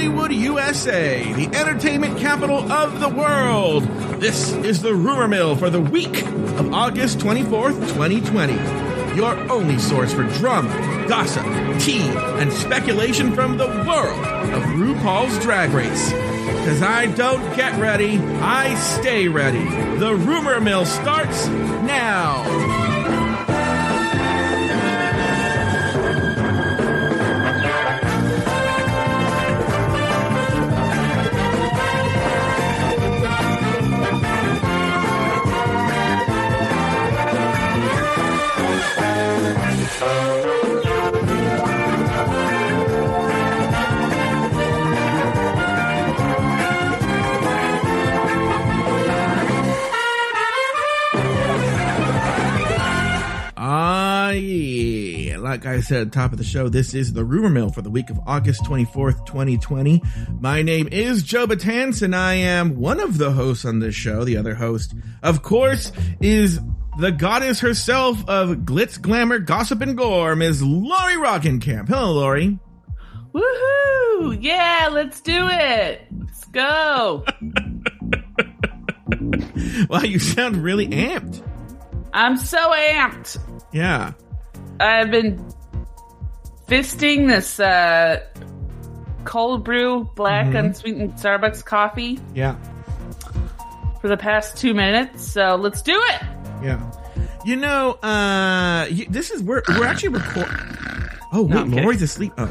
Hollywood, USA, the entertainment capital of the world. This is the Rumor Mill for the week of August 24th, 2020. Your only source for drama, gossip, tea, and speculation from the world of RuPaul's Drag Race. Because I don't get ready, I stay ready. The Rumor Mill starts now. Like I said at the top of the show, this is the Rumor Mill for the week of August 24th, 2020. My name is Joe Batance, and I am one of the hosts on this show. The other host, of course, is the goddess herself of glitz, glamour, gossip, and gore, Ms. Lauri Roggenkamp. Hello, Lauri. Woohoo! Yeah, let's do it. Let's go. Wow, you sound really amped. I'm so amped. Yeah. I've been fisting this cold brew black unsweetened Starbucks coffee. Yeah. For the past 2 minutes, so let's do it. Yeah. You know, this is we're actually recording. Oh, no, wait, Lauri's asleep. Oh.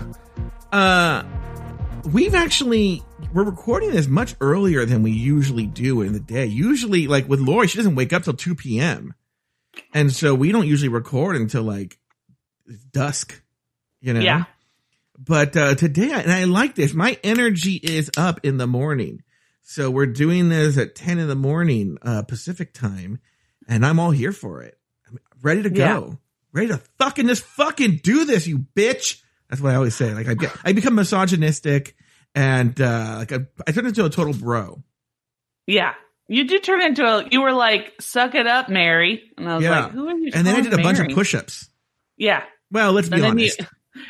We're recording this much earlier than we usually do in the day. Usually, like with Lauri, she doesn't wake up till 2 p.m. and so we don't usually record until like dusk, you know. Yeah. But today, and I like this. My energy is up in the morning, so we're doing this at 10 in the morning Pacific time, and I'm all here for it. I'm ready to go, ready to fucking do this, you bitch. That's what I always say. Like I become misogynistic, and I turn into a total bro. Yeah. You do turn into you were like, suck it up, Mary. And I was like, who are you? And then I did a bunch of push-ups. Yeah. Well, let's be honest.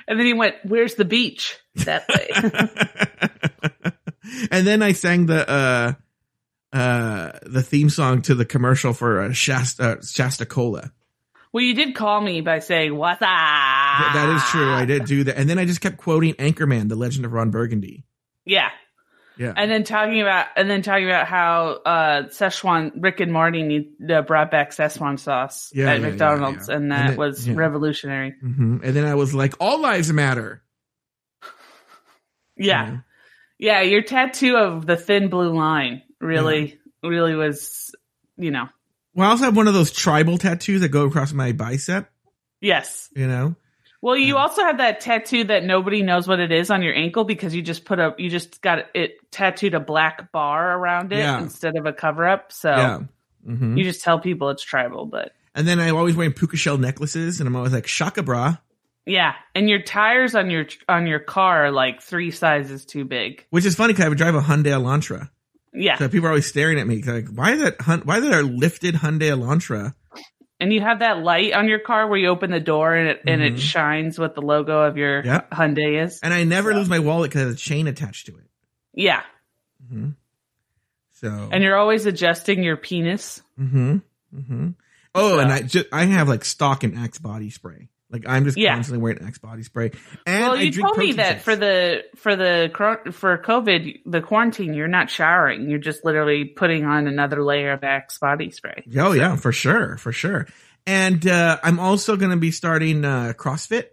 And then he went, where's the beach? That way. And then I sang the theme song to the commercial for Shasta Cola. Well, you did call me by saying, what's up? That is true. I did do that. And then I just kept quoting Anchorman, The Legend of Ron Burgundy. Yeah. Yeah. And then talking about how Szechuan, Rick and Morty brought back Szechuan sauce at McDonald's, and that was revolutionary. Mm-hmm. And then I was like, all lives matter. Yeah. You know? Yeah, your tattoo of the thin blue line really was, you know. Well, I also have one of those tribal tattoos that go across my bicep. Yes. You know? Well, you also have that tattoo that nobody knows what it is on your ankle because you just got it tattooed a black bar around it instead of a cover up. So you just tell people it's tribal, but. And then I'm always wearing puka shell necklaces, and I'm always like, shaka bra. Yeah. And your tires on your car are like 3 sizes too big. Which is funny because I would drive a Hyundai Elantra. Yeah. So people are always staring at me like, why is there a lifted Hyundai Elantra? And you have that light on your car where you open the door and it shines what the logo of your Hyundai is. And I never lose my wallet because it has a chain attached to it. Yeah. Mm-hmm. So. And you're always adjusting your penis. Mm-hmm. Mm-hmm. Oh, so. And I have like stock and Axe body spray. Like I'm just constantly wearing Axe body spray. And well, you told me that for COVID, the quarantine, you're not showering. You're just literally putting on another layer of Axe body spray. Oh, so. Yeah, for sure. For sure. And I'm also going to be starting CrossFit.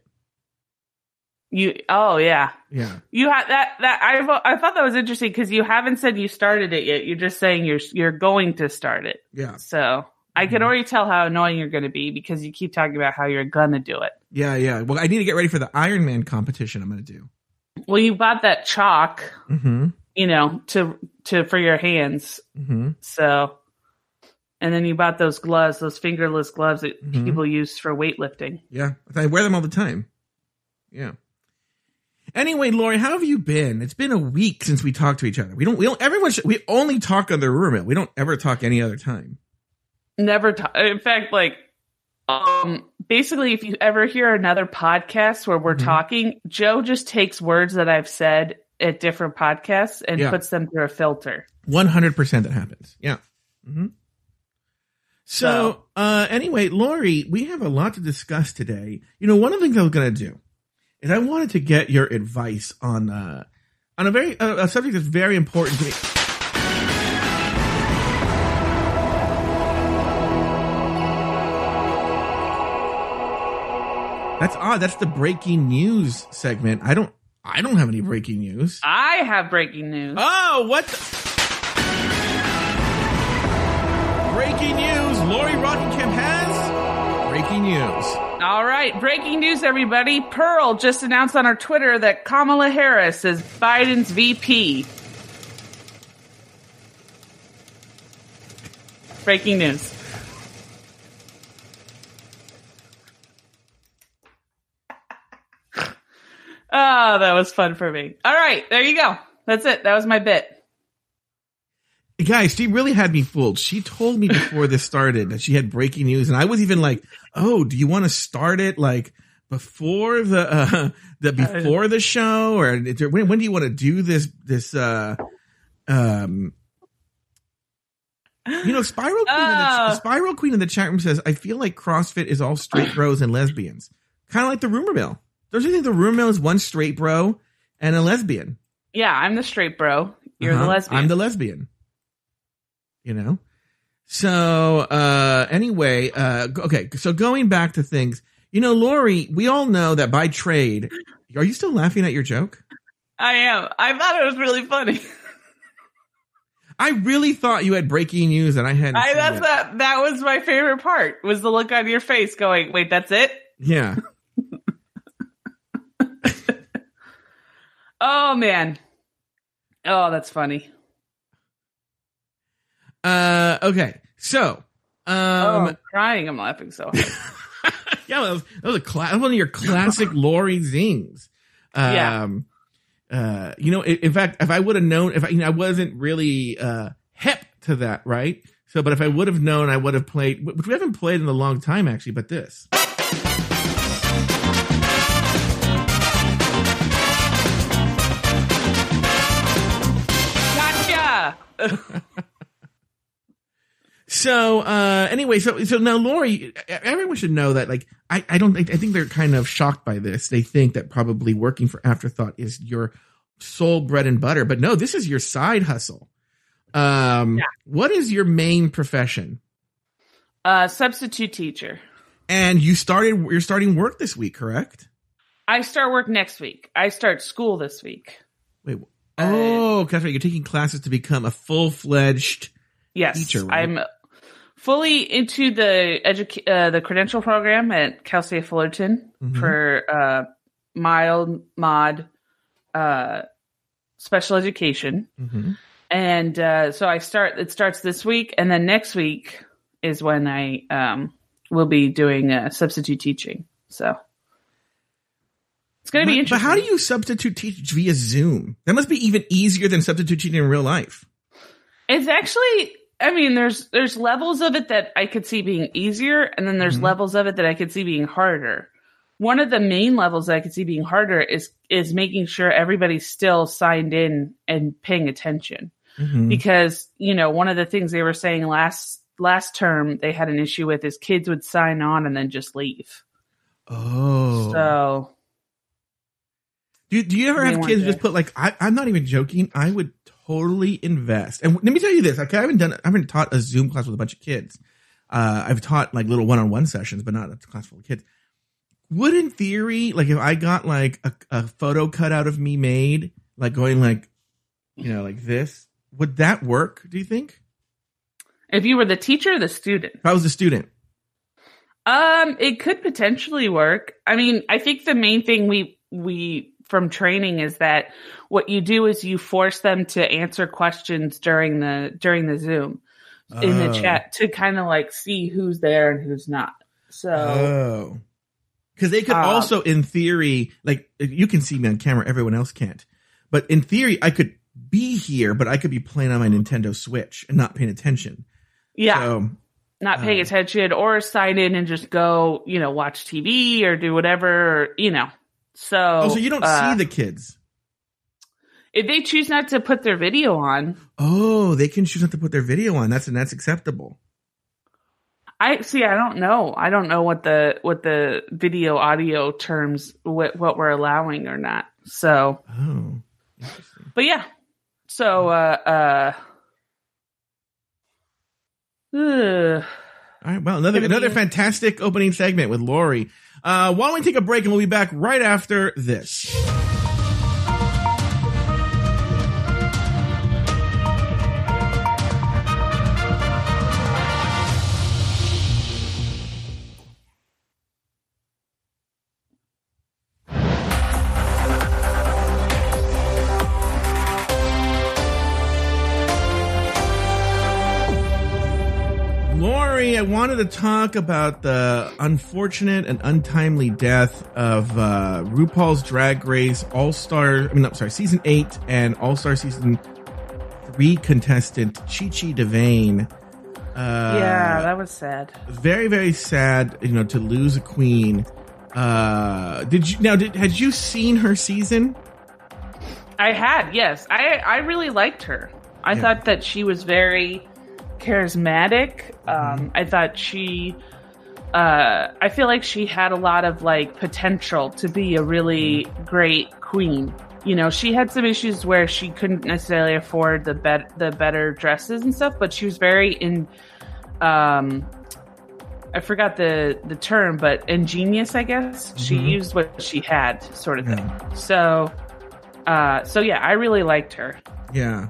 Yeah. You had that. I thought that was interesting because you haven't said you started it yet. You're just saying you're going to start it. Yeah. So. I can already tell how annoying you're going to be because you keep talking about how you're going to do it. Yeah, yeah. Well, I need to get ready for the Iron Man competition I'm going to do. Well, you bought that chalk, you know, to for your hands. Mm-hmm. So, and then you bought those gloves, those fingerless gloves that people use for weightlifting. Yeah, I wear them all the time. Yeah. Anyway, Lauri, how have you been? It's been a week since we talked to each other. We only talk on the Rumor Mill. We don't ever talk any other time. Never talk. In fact, like, basically, if you ever hear another podcast where we're talking, Joe just takes words that I've said at different podcasts and puts them through a filter. 100% that happens. Yeah. Mm-hmm. So anyway, Lauri, we have a lot to discuss today. You know, one of the things I was going to do is I wanted to get your advice on a subject that's very important to me. That's odd. That's the breaking news segment. I don't have any breaking news. I have breaking news. Oh, what the... Breaking news, Lauri Roggenkamp has breaking news. All right, breaking news, everybody. Pearl just announced on our Twitter that Kamala Harris is Biden's VP. Breaking news. Oh, that was fun for me. All right, there you go. That's it. That was my bit. Guys, she really had me fooled. She told me before this started that she had breaking news, and I was even like, "Oh, do you want to start it like before the show, or when do you want to do this?" You know, Spiral Queen in the chat room says, "I feel like CrossFit is all straight bros and lesbians, kind of like the rumor mill." Don't you think the rumor mill is one straight bro and a lesbian? Yeah, I'm the straight bro. You're the lesbian. I'm the lesbian. You know, so anyway, okay. So going back to things, you know, Lauri, we all know that by trade. Are you still laughing at your joke? I am. I thought it was really funny. I really thought you had breaking news, and I hadn't. That was my favorite part. Was the look on your face going, "Wait, that's it?" Yeah. Oh man. Oh, that's funny. Okay, so... I'm crying. I'm laughing so hard. Yeah, that was one of your classic Lauri zings. You know, in fact, if I would have known... I wasn't really hep to that, right? So, but if I would have known, I would have played... Which we haven't played in a long time, actually, but this. Gotcha! So, anyway, so now Lauri, everyone should know that, like, I think they're kind of shocked by this. They think that probably working for Afterthought is your sole bread and butter, but no, this is your side hustle. What is your main profession? Substitute teacher. And you're starting work this week, correct? I start work next week. I start school this week. Wait. Oh, that's right. You're taking classes to become a full-fledged teacher, right? I'm fully into the credential program at Cal State Fullerton for mild mod special education, and so I start. It starts this week, and then next week is when I will be doing substitute teaching. So it's going to be interesting. But how do you substitute teach via Zoom? That must be even easier than substitute teaching in real life. It's actually. I mean, there's levels of it that I could see being easier, and then there's levels of it that I could see being harder. One of the main levels that I could see being harder is making sure everybody's still signed in and paying attention. Because, you know, one of the things they were saying last term they had an issue with is kids would sign on and then just leave. Oh. So. Do you ever have kids just put like, I'm not even joking, I would totally invest. And let me tell you this. Okay. I haven't taught a Zoom class with a bunch of kids. I've taught like little one-on-one sessions, but not a class full of kids. Would in theory, like if I got like a photo cutout of me made, like going like, you know, like this, would that work? Do you think? If you were the teacher, or the student, if I was the student, it could potentially work. I mean, I think the main thing we from training is that what you do is you force them to answer questions during the Zoom in the chat to kind of like see who's there and who's not. So, because they could also, in theory, like you can see me on camera, everyone else can't. But in theory, I could be here, but I could be playing on my Nintendo Switch and not paying attention. Yeah. So, not paying attention or sign in and just go, you know, watch TV or do whatever, or, you know. So you don't see the kids. If they choose not to put their video on. Oh, they can choose not to put their video on. That's acceptable. I see. I don't know. I don't know what the video audio terms, what we're allowing or not. So, but yeah. So, all right. Well, another fantastic opening segment with Lauri. Why don't we take a break and we'll be back right after this. I wanted to talk about the unfortunate and untimely death of RuPaul's Drag Race Season 8 and All-Star Season 3 contestant Chi Chi DeVayne. Yeah, that was sad. Very, very sad, to lose a queen. Had you seen her season? I had, yes. I really liked her. I thought that she was very charismatic. I thought she I feel like she had a lot of potential to be a really great queen. She had some issues where she couldn't necessarily afford the better dresses and stuff, but she was very I forgot the term, but ingenious, I guess. Mm-hmm. She used what she had, sort of thing. So yeah, I really liked her. Yeah.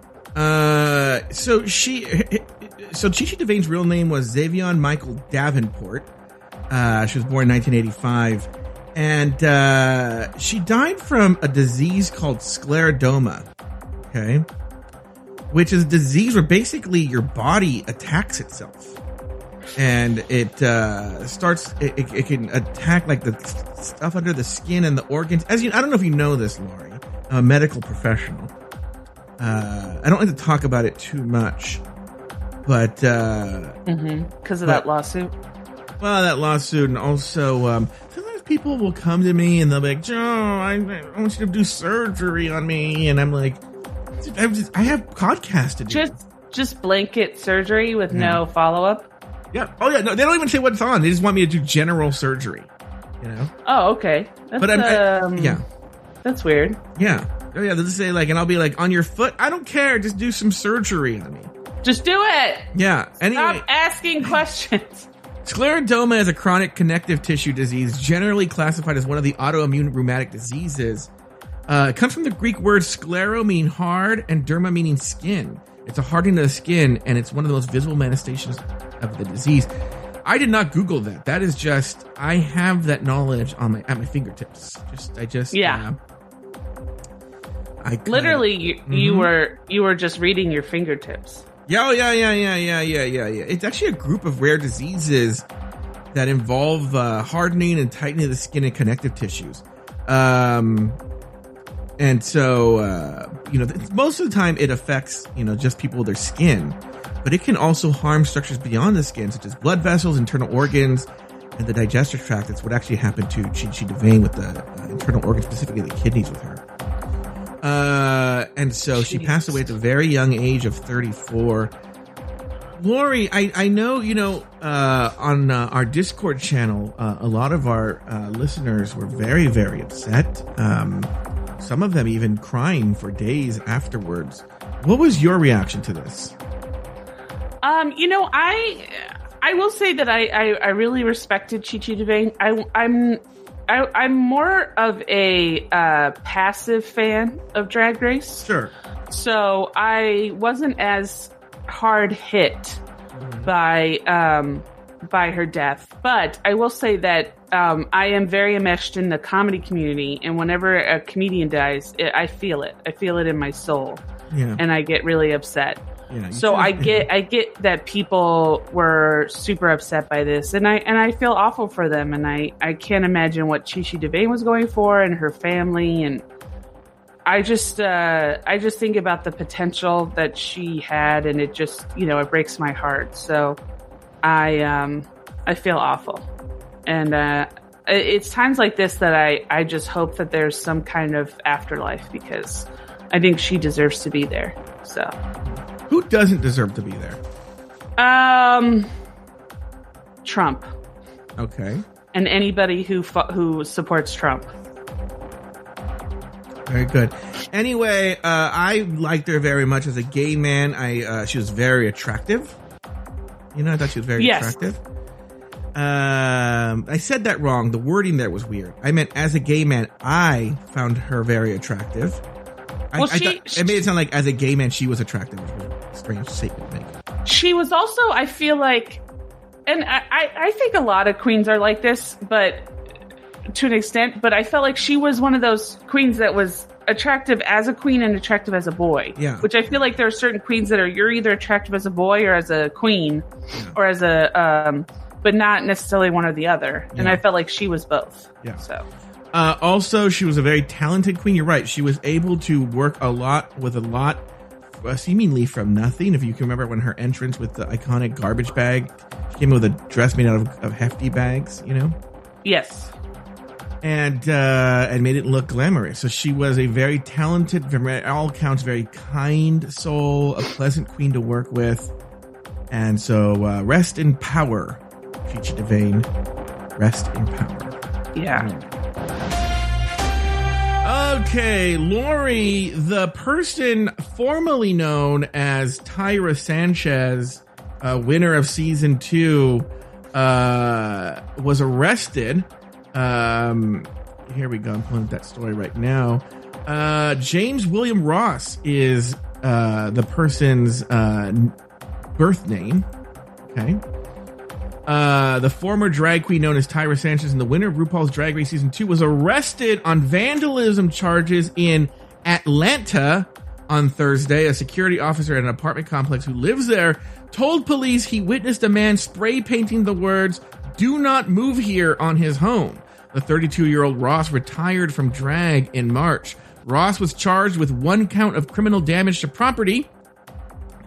So Chi Chi DeVayne's real name was Xavion Michael Davenport. She was born in 1985, and she died from a disease called scleroderma. Okay, which is a disease where basically your body attacks itself, and it starts. It can attack the stuff under the skin and the organs. I don't know if you know this, Lauri, a medical professional. I don't like to talk about it too much. But, because of that lawsuit. Well, that lawsuit. And also, sometimes people will come to me and they'll be like, Joe, I want you to do surgery on me. And I'm like, I have podcasts to do. Just blanket surgery with no follow up. Yeah. Oh yeah. No, they don't even say what's on. They just want me to do general surgery, Oh, okay. That's, but that's weird. Yeah. Oh yeah. They'll just say and I'll be on your foot. I don't care. Just do some surgery on me. Just do it. Yeah. Anyway, stop asking questions. Scleroderma is a chronic connective tissue disease generally classified as one of the autoimmune rheumatic diseases. It comes from the Greek word sclero, meaning hard, and derma, meaning skin. It's a hardening of the skin, and it's one of the most visible manifestations of the disease. I did not Google that. That is just, I have that knowledge at my fingertips. You were just reading your fingertips. Yeah. It's actually a group of rare diseases that involve hardening and tightening of the skin and connective tissues. And so, most of the time it affects, just people with their skin, but it can also harm structures beyond the skin, such as blood vessels, internal organs, and the digestive tract. That's what actually happened to Chi Chi DeVayne with the internal organs, specifically the kidneys with her. And so she passed away at the very young age of 34. Lauri, I know, on our Discord channel, a lot of our listeners were very, very upset. Some of them even crying for days afterwards. What was your reaction to this? I will say that I really respected Chi Chi DeVayne. I'm more of a passive fan of Drag Race. Sure. So I wasn't as hard hit by her death. But I will say that I am very enmeshed in the comedy community. And whenever a comedian dies, I feel it. I feel it in my soul. Yeah. And I get really upset. Yeah, so I get that people were super upset by this, and I feel awful for them, and I can't imagine what Chi Chi DeVayne was going for and her family, and I just think about the potential that she had, and it just it breaks my heart. So I feel awful, and it's times like this that I just hope that there's some kind of afterlife, because I think she deserves to be there. So, who doesn't deserve to be there? Trump. Okay. And anybody who supports Trump. Very good. Anyway, I liked her very much as a gay man. She was very attractive. You know, I thought she was very attractive. I said that wrong. The wording there was weird. I meant as a gay man, I found her very attractive. I it made it sound like as a gay man, she was attractive. Which was a strange statement to make. She was also, I feel like, and I think a lot of queens are like this, but to an extent, but I felt like she was one of those queens that was attractive as a queen and attractive as a boy. Yeah. Which I feel like there are certain queens that are, you're either attractive as a boy or as a queen, or as a, but not necessarily one or the other. And I felt like she was both. Yeah. So, also she was a very talented queen. You're right. She was able to work a lot with a lot, seemingly from nothing. If you can remember when her entrance with the iconic garbage bag, she came with a dress made out of hefty bags, you know? Yes. And made it look glamorous. So she was a very talented, from all accounts, very kind soul, a pleasant queen to work with. And so rest in power, Chi Chi DeVayne. Rest in power. Yeah. Okay, Lauri, the person formerly known as Tyra Sanchez, winner of season 2, was arrested. Here we go. I'm pulling up that story right now. James William Ross is, the person's, birth name. Okay. The former drag queen known as Tyra Sanchez and the winner of RuPaul's Drag Race season 2 was arrested on vandalism charges in Atlanta on Thursday. A security officer at an apartment complex who lives there told police he witnessed a man spray painting the words, "Do not move here" on his home. The 32-year-old Ross retired from drag in March. Ross was charged with 1 count of criminal damage to property.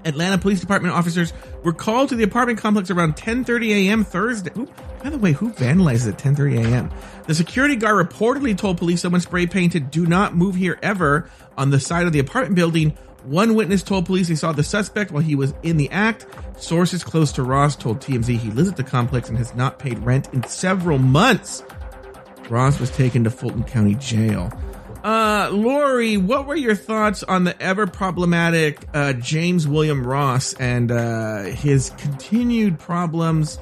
Atlanta Police Department officers were called to the apartment complex around 10:30 a.m. Thursday. Ooh, by the way, who vandalizes at 10:30 a.m.? The security guard reportedly told police someone spray painted "Do not move here ever" on the side of the apartment building. One witness told police they saw the suspect while he was in the act. Sources close to Ross told TMZ he lives at the complex and has not paid rent in several months. Ross was taken to Fulton County Jail. Lauri, what were your thoughts on the ever-problematic James William Ross and his continued problems?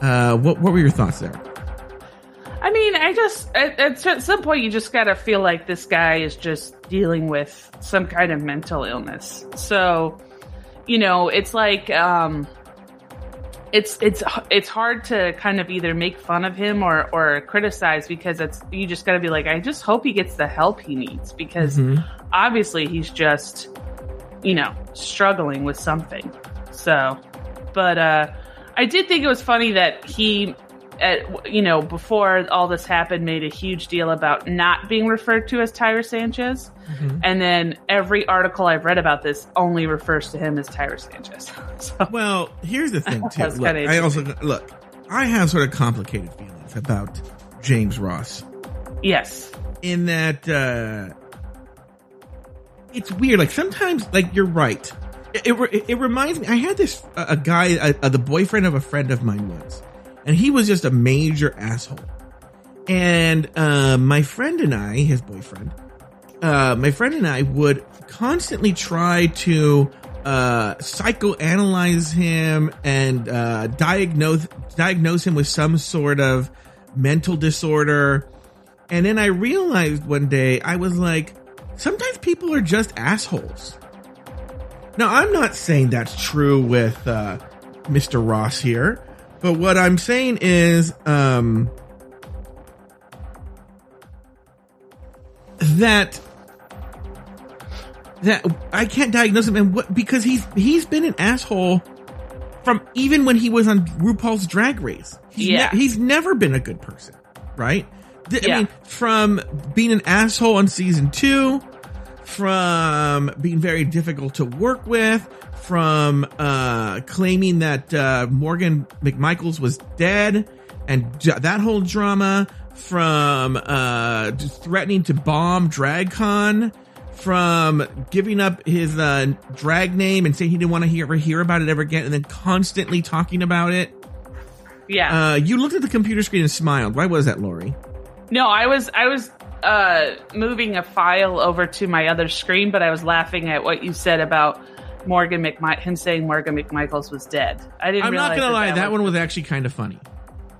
What were your thoughts there? I mean, I just, at some point, you just got to feel like this guy is just dealing with some kind of mental illness. So, you know, it's like, it's hard to kind of either make fun of him or criticize, because you just got to be like, I just hope he gets the help he needs, because obviously he's just, you know, struggling with something. So, but, I did think it was funny that he, before all this happened, made a huge deal about not being referred to as Tyra Sanchez. Mm-hmm. And then every article I've read about this only refers to him as Tyra Sanchez. So, well, here's the thing, too. I have sort of complicated feelings about James Ross. Yes. In that, it's weird. Like, sometimes, like, you're right. It reminds me, I had this, the boyfriend of a friend of mine once. And he was just a major asshole. And my friend and I would constantly try to psychoanalyze him and diagnose him with some sort of mental disorder. And then I realized one day, I was like, sometimes people are just assholes. Now, I'm not saying that's true with Mr. Ross here. But what I'm saying is that I can't diagnose him, and because he's been an asshole from even when he was on RuPaul's Drag Race. He's never been a good person, right? I mean, from being an asshole on season 2, from being very difficult to work with, from claiming that Morgan McMichaels was dead and that whole drama, from threatening to bomb DragCon, from giving up his drag name and saying he didn't want to ever hear about it ever again, and then constantly talking about it. Yeah. You looked at the computer screen and smiled. Why was that, Lauri? No, I was moving a file over to my other screen, but I was laughing at what you said about him saying Morgan McMichaels was dead. I'm not gonna lie, that one was actually kind of funny.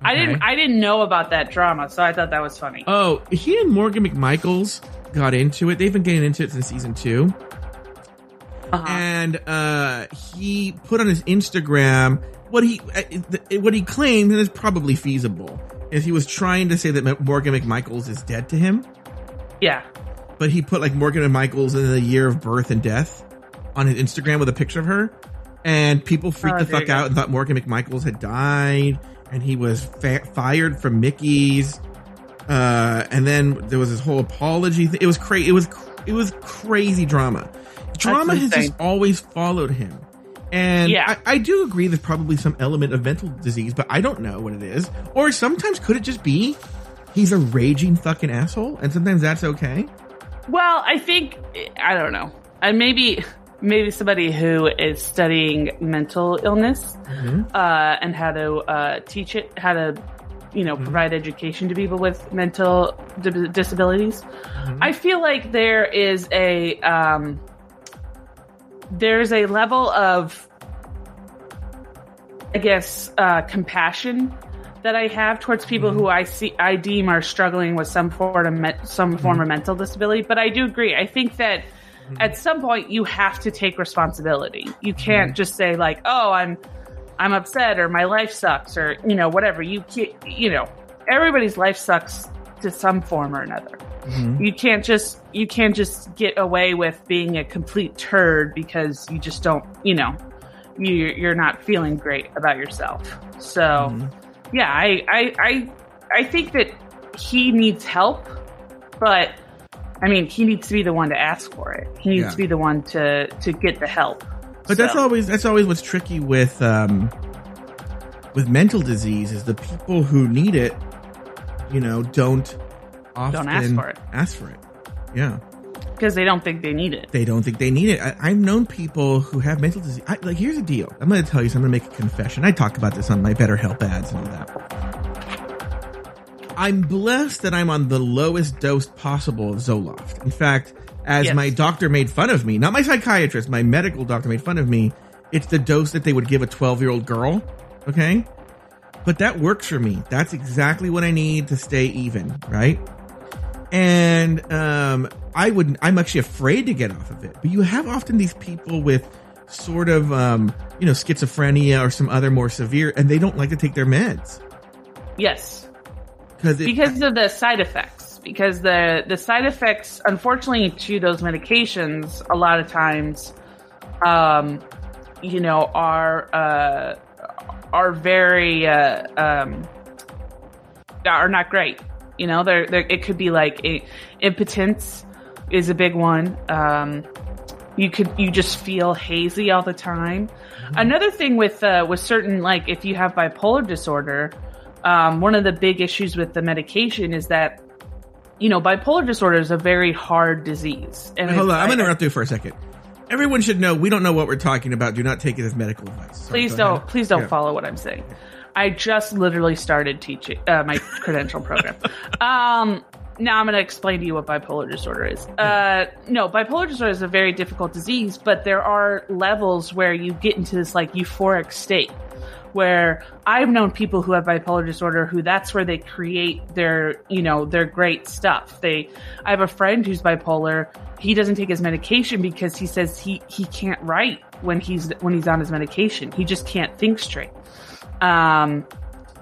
Okay? I didn't know about that drama, so I thought that was funny. Oh, he and Morgan McMichaels got into it. They've been getting into it since season 2. Uh-huh. And he put on his Instagram what he claimed, and it's probably feasible, is he was trying to say that Morgan McMichaels is dead to him. Yeah. But he put like Morgan McMichaels in the year of birth and death on his Instagram with a picture of her, and people freaked the fuck out and thought Morgan McMichaels had died, and he was fired from Mickey's. And then there was this whole apology thing. It was crazy. It was crazy drama. Drama has just always followed him. And yeah. I do agree there's probably some element of mental disease, but I don't know what it is. Or sometimes could it just be he's a raging fucking asshole, and sometimes that's okay? Well, I don't know. And maybe somebody who is studying mental illness, mm-hmm. And how to teach it, how to, mm-hmm. provide education to people with mental disabilities. Mm-hmm. I feel like there is a level of, I guess, compassion that I have towards people mm-hmm. who I deem are struggling with some form mm-hmm. of mental disability. But I do agree. I think that at some point you have to take responsibility. You can't mm-hmm. just say like, "Oh, I'm upset," or "My life sucks," or whatever. Everybody's life sucks to some form or another. Mm-hmm. You can't just get away with being a complete turd because you just don't, you're not feeling great about yourself. So, mm-hmm. yeah, I think that he needs help, but I mean, he needs to be the one to ask for it. He needs to be the one to get the help. But that's always what's tricky with mental disease is the people who need it, don't often ask for it. Yeah. Because they don't think they need it. I've known people who have mental disease. Here's the deal. I'm going to tell you something. I'm going to make a confession. I talk about this on my BetterHelp ads and all that. I'm blessed that I'm on the lowest dose possible of Zoloft. In fact, my doctor made fun of me, not my psychiatrist, my medical doctor made fun of me. It's the dose that they would give a 12-year-old girl. Okay. But that works for me. That's exactly what I need to stay even. Right. And, I'm actually afraid to get off of it, but you have often these people with sort of, schizophrenia or some other more severe, and they don't like to take their meds. Yes. Because of the side effects, because the side effects, unfortunately, to those medications, a lot of times, are not great. It could be like impotence is a big one. You just feel hazy all the time. Mm-hmm. Another thing with certain, like if you have bipolar disorder, one of the big issues with the medication is that, bipolar disorder is a very hard disease. And hold on, I'm going to interrupt you for a second. Everyone should know we don't know what we're talking about. Do not take it as medical advice. Sorry, please don't follow what I'm saying. I just literally started teaching my credential program. Now I'm going to explain to you what bipolar disorder is. No, bipolar disorder is a very difficult disease, but there are levels where you get into this like euphoric state where I've known people who have bipolar disorder who that's where they create their great stuff. I have a friend who's bipolar. He doesn't take his medication because he says he can't write when he's on his medication. He just can't think straight.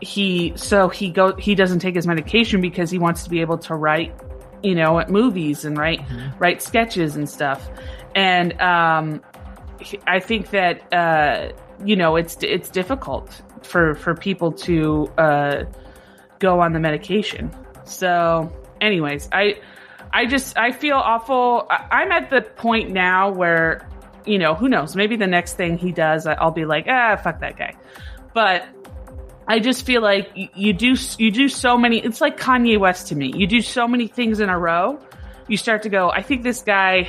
He doesn't take his medication because he wants to be able to write, at movies and write sketches and stuff. And, I think that, it's difficult for people to, go on the medication. So anyways, I feel awful. I'm at the point now where, who knows, maybe the next thing he does, I'll be like, fuck that guy. But I just feel like you do so many. It's like Kanye West to me. You do so many things in a row you start to go, I think this guy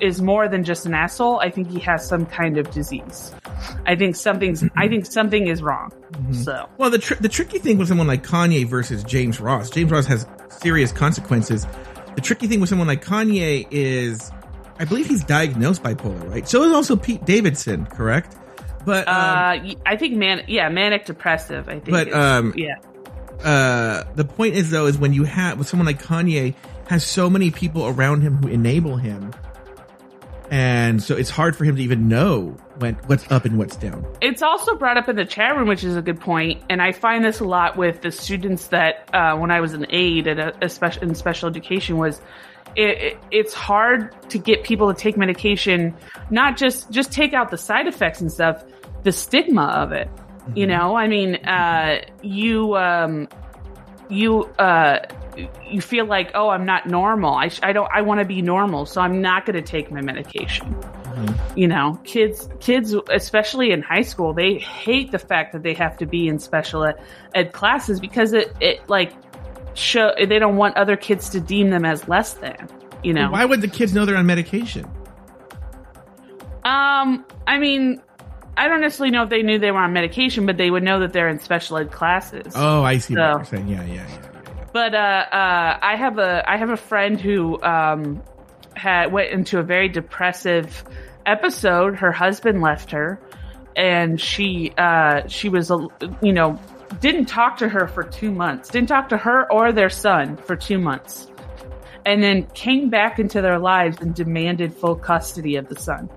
is more than just an asshole. I think he has some kind of disease. I think something is wrong. Mm-hmm. So, well, the tricky thing with someone like Kanye versus James Ross has serious consequences. The tricky thing with someone like Kanye is, I believe he's diagnosed bipolar, right? So is also Pete Davidson, correct? But I think manic depressive. I think, but the point is though is when you have with someone like Kanye has so many people around him who enable him, and so it's hard for him to even know what's up and what's down. It's also brought up in the chat room, which is a good point, and I find this a lot with the students that when I was an aide in special education was. It's hard to get people to take medication, not just take out the side effects and stuff, the stigma of it. Mm-hmm. You know, I mean, you feel like, oh, I'm not normal. I want to be normal, so I'm not going to take my medication. Mm-hmm. You know, kids, especially in high school, they hate the fact that they have to be in special ed classes because it they don't want other kids to deem them as less than, you know. Why would the kids know they're on medication? I mean, I don't necessarily know if they knew they were on medication, but they would know that they're in special ed classes. Oh, I see what you're saying. Yeah. But I have a friend who went into a very depressive episode. Her husband left her, and she was, you know, didn't talk to her for 2 months. Didn't talk to her or their son for 2 months. And then came back into their lives and demanded full custody of the son.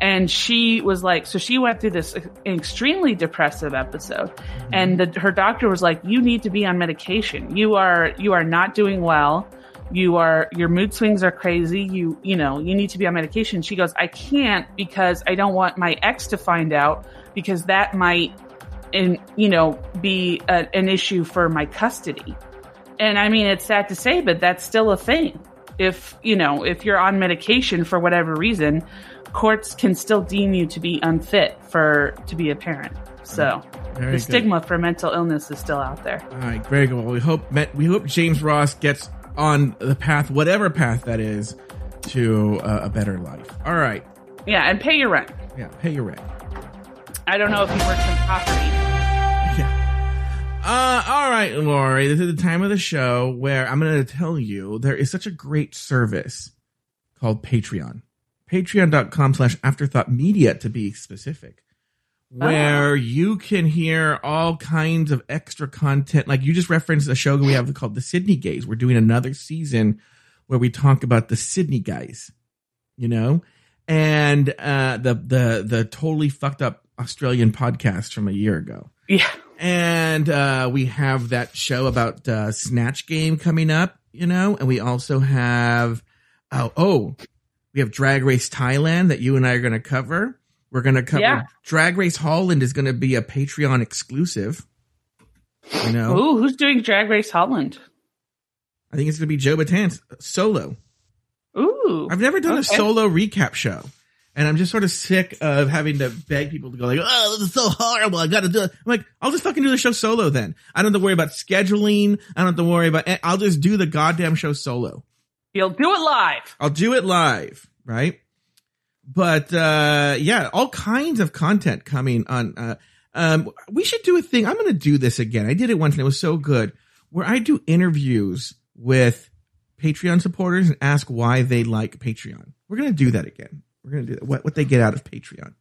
And she was like, so she went through this extremely depressive episode. And her doctor was like, you need to be on medication. You are not doing well. Your mood swings are crazy. You know, you need to be on medication. She goes, I can't because I don't want my ex to find out because that might, and you know, be an issue for my custody. And I mean, it's sad to say, but that's still a thing. If you know, if you're on medication for whatever reason, courts can still deem you to be unfit to be a parent. So the stigma for mental illness is still out there. All right, very good. Well, we hope James Ross gets on the path, whatever path that is, to a better life. All right. Yeah, and pay your rent. Yeah, pay your rent. I don't know if he works on property. All right, Lauri, this is the time of the show where I'm going to tell you there is such a great service called Patreon. Patreon.com/Afterthought Media, to be specific, where you can hear all kinds of extra content. Like you just referenced a show we have called The Sydney Gays. We're doing another season where we talk about the Sydney guys, you know, and the totally fucked up Australian podcast from a year ago. Yeah. And we have that show about Snatch Game coming up, you know, and we also have we have Drag Race Thailand that you and I are going to cover. We're going to cover Drag Race Holland is going to be a Patreon exclusive. You know, ooh, who's doing Drag Race Holland? I think it's going to be Joe Batance solo. Ooh, I've never done a solo recap show. And I'm just sort of sick of having to beg people to go like, oh, this is so horrible. I got to do it. I'm like, I'll just fucking do the show solo then. I don't have to worry about scheduling. I don't have to worry about it. I'll just do the goddamn show solo. You'll do it live. I'll do it live. Right. But yeah, all kinds of content coming on. We should do a thing. I'm going to do this again. I did it once and it was so good where I do interviews with Patreon supporters and ask why they like Patreon. We're going to do that again. We're going to do that. What they get out of Patreon.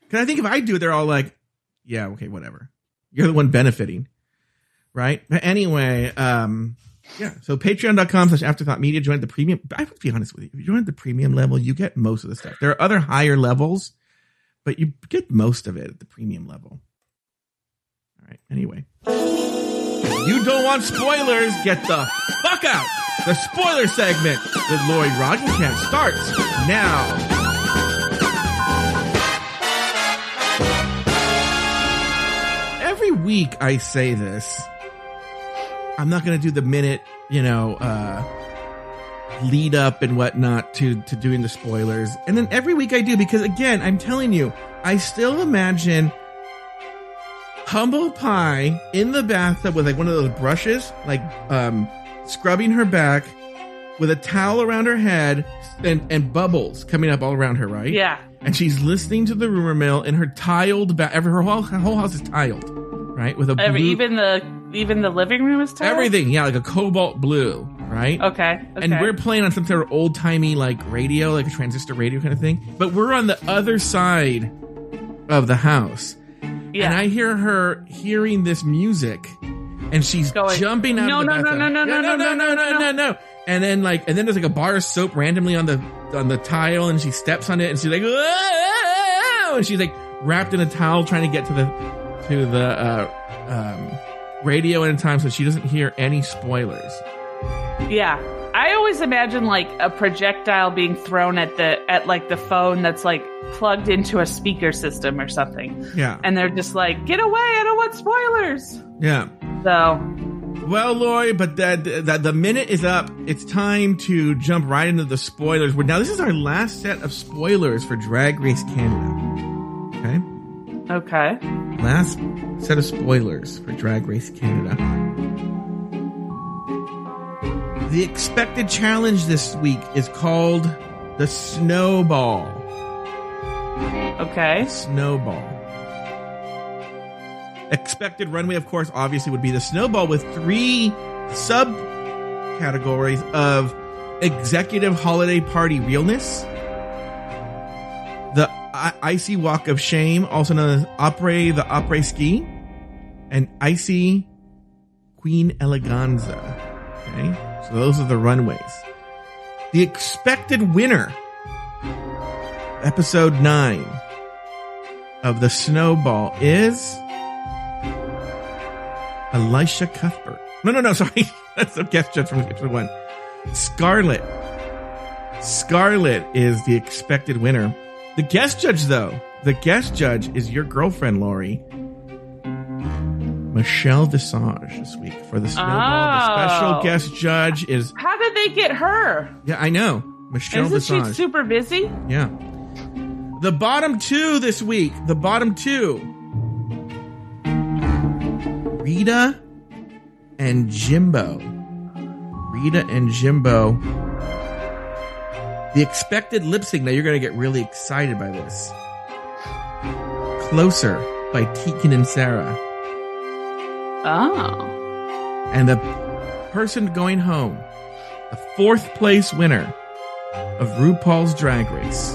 Because I think if I do, they're all like, yeah, okay, whatever. You're the one benefiting. Right? But anyway, yeah. So patreon.com/Afterthought Media. Join the premium. I have to be honest with you. If you join the premium level, you get most of the stuff. There are other higher levels, but you get most of it at the premium level. All right. Anyway. If you don't want spoilers, get the fuck out. The spoiler segment with Lauri Roggenkamp starts now. Week I say this, I'm not going to do the minute, you know, lead up and whatnot to doing the spoilers. And then every week I do, because again, I'm telling you, I still imagine humble pie in the bathtub with like one of those brushes, like scrubbing her back with a towel around her head and bubbles coming up all around her, right? Yeah. And she's listening to the rumor mill in her tiled bathroom. Her whole house is tiled, right? With a blue, even the living room is tiled? Everything, yeah, like a cobalt blue, right? Okay. And we're playing on some sort of old-timey like radio, like a transistor radio kind of thing. But we're on the other side of the house. Yeah. And I hear her hearing this music, and she's going, jumping out of the bathroom. No. And then there's like a bar of soap randomly on the tile, and she steps on it, and she's like, whoa! And she's like wrapped in a towel, trying to get to the radio in time so she doesn't hear any spoilers. Yeah, I always imagine like a projectile being thrown at the phone that's like plugged into a speaker system or something. Yeah. And they're just like, get away, I don't want spoilers. Yeah. So. Well, Lauri, but that the minute is up. It's time to jump right into the spoilers. Now, this is our last set of spoilers for Drag Race Canada. Okay. Last set of spoilers for Drag Race Canada. The expected challenge this week is called the Snowball. Okay. Snowball. Expected runway, of course, obviously would be the Snowball, with 3 subcategories of executive holiday party realness, the Icy Walk of Shame, also known as the Après Ski, and Icy Queen Eleganza. Okay? So those are the runways. The expected winner, episode 9 of the Snowball, is Elisha Cuthbert. No, sorry. That's a guest judge from episode 1. Scarlett. Scarlett is the expected winner. The guest judge, though. The guest judge is your girlfriend, Lauri. Michelle Visage this week for the Snowball. The special guest judge is... How did they get her? Yeah, I know. Michelle Visage. Isn't she super busy? Yeah. The bottom 2 this week. The bottom 2. Rita and Jimbo. Rita and Jimbo. The expected lip sync. Now you're going to get really excited by this. Closer by Tegan and Sarah. Oh. And the person going home, the 4th place winner of RuPaul's Drag Race.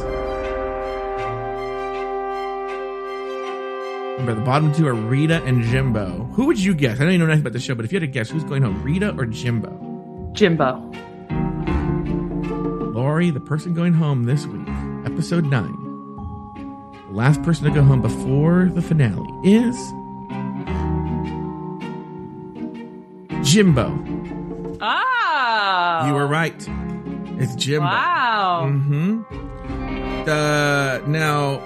Remember, the bottom 2 are Rita and Jimbo. Who would you guess? I don't even know nothing about the show, but if you had to guess, who's going home, Rita or Jimbo? Jimbo. Lauri, the person going home this week, episode 9, the last person to go home before the finale, is Jimbo. Oh! You were right. It's Jimbo. Wow. Mm-hmm. Now,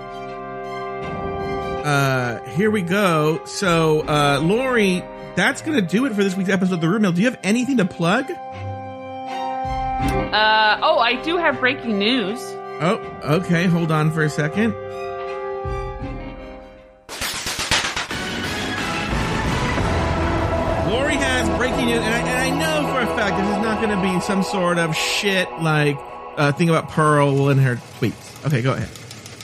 here we go. So, Lauri, that's going to do it for this week's episode of The Room Mill. Do you have anything to plug? I do have breaking news. Oh, okay. Hold on for a second. Lauri has breaking news, and I know for a fact this is not going to be some sort of shit like thing about Pearl and her tweets. Okay, go ahead.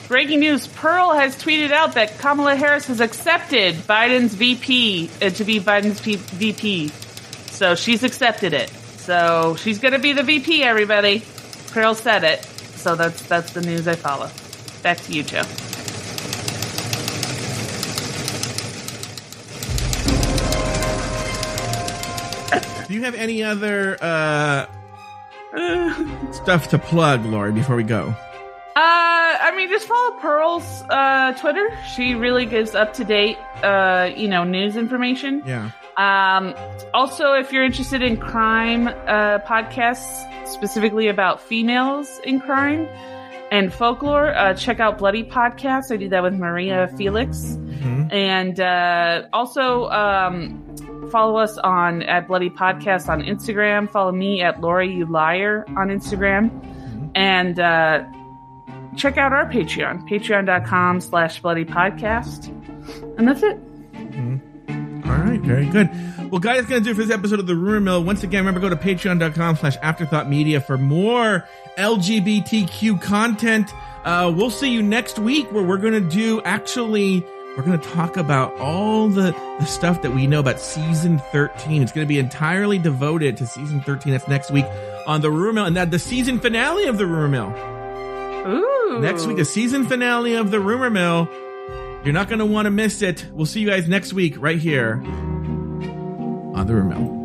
Breaking news. Pearl has tweeted out that Kamala Harris has accepted Biden's VP to be Biden's VP. So she's accepted it. So she's going to be the VP, everybody. Pearl said it. So that's the news I follow. Back to you, Joe. Do you have any other stuff to plug, Lauri, before we go? Just follow Pearl's Twitter. She really gives up-to-date, news information. Yeah. Also, if you're interested in crime podcasts, specifically about females in crime and folklore, check out Bloody Podcasts. I do that with Maria Felix. Mm-hmm. And also follow us at Bloody Podcasts on Instagram. Follow me at Lauri You Liar on Instagram. Mm-hmm. And check out our Patreon, patreon.com/Bloody Podcast. And that's it. Mm-hmm. All right. very good. Well, guys, that's going to do it for this episode of The Rumor Mill. Once again, remember, go to patreon.com/afterthoughtmedia for more LGBTQ content. We'll see you next week where we're going to do, actually, we're going to talk about all the stuff that we know about season 13. It's going to be entirely devoted to season 13. That's next week on The Rumor Mill, and that the season finale of The Rumor Mill. Ooh. Next week, the season finale of The Rumor Mill. You're not going to want to miss it. We'll see you guys next week right here on The Rumor Mill.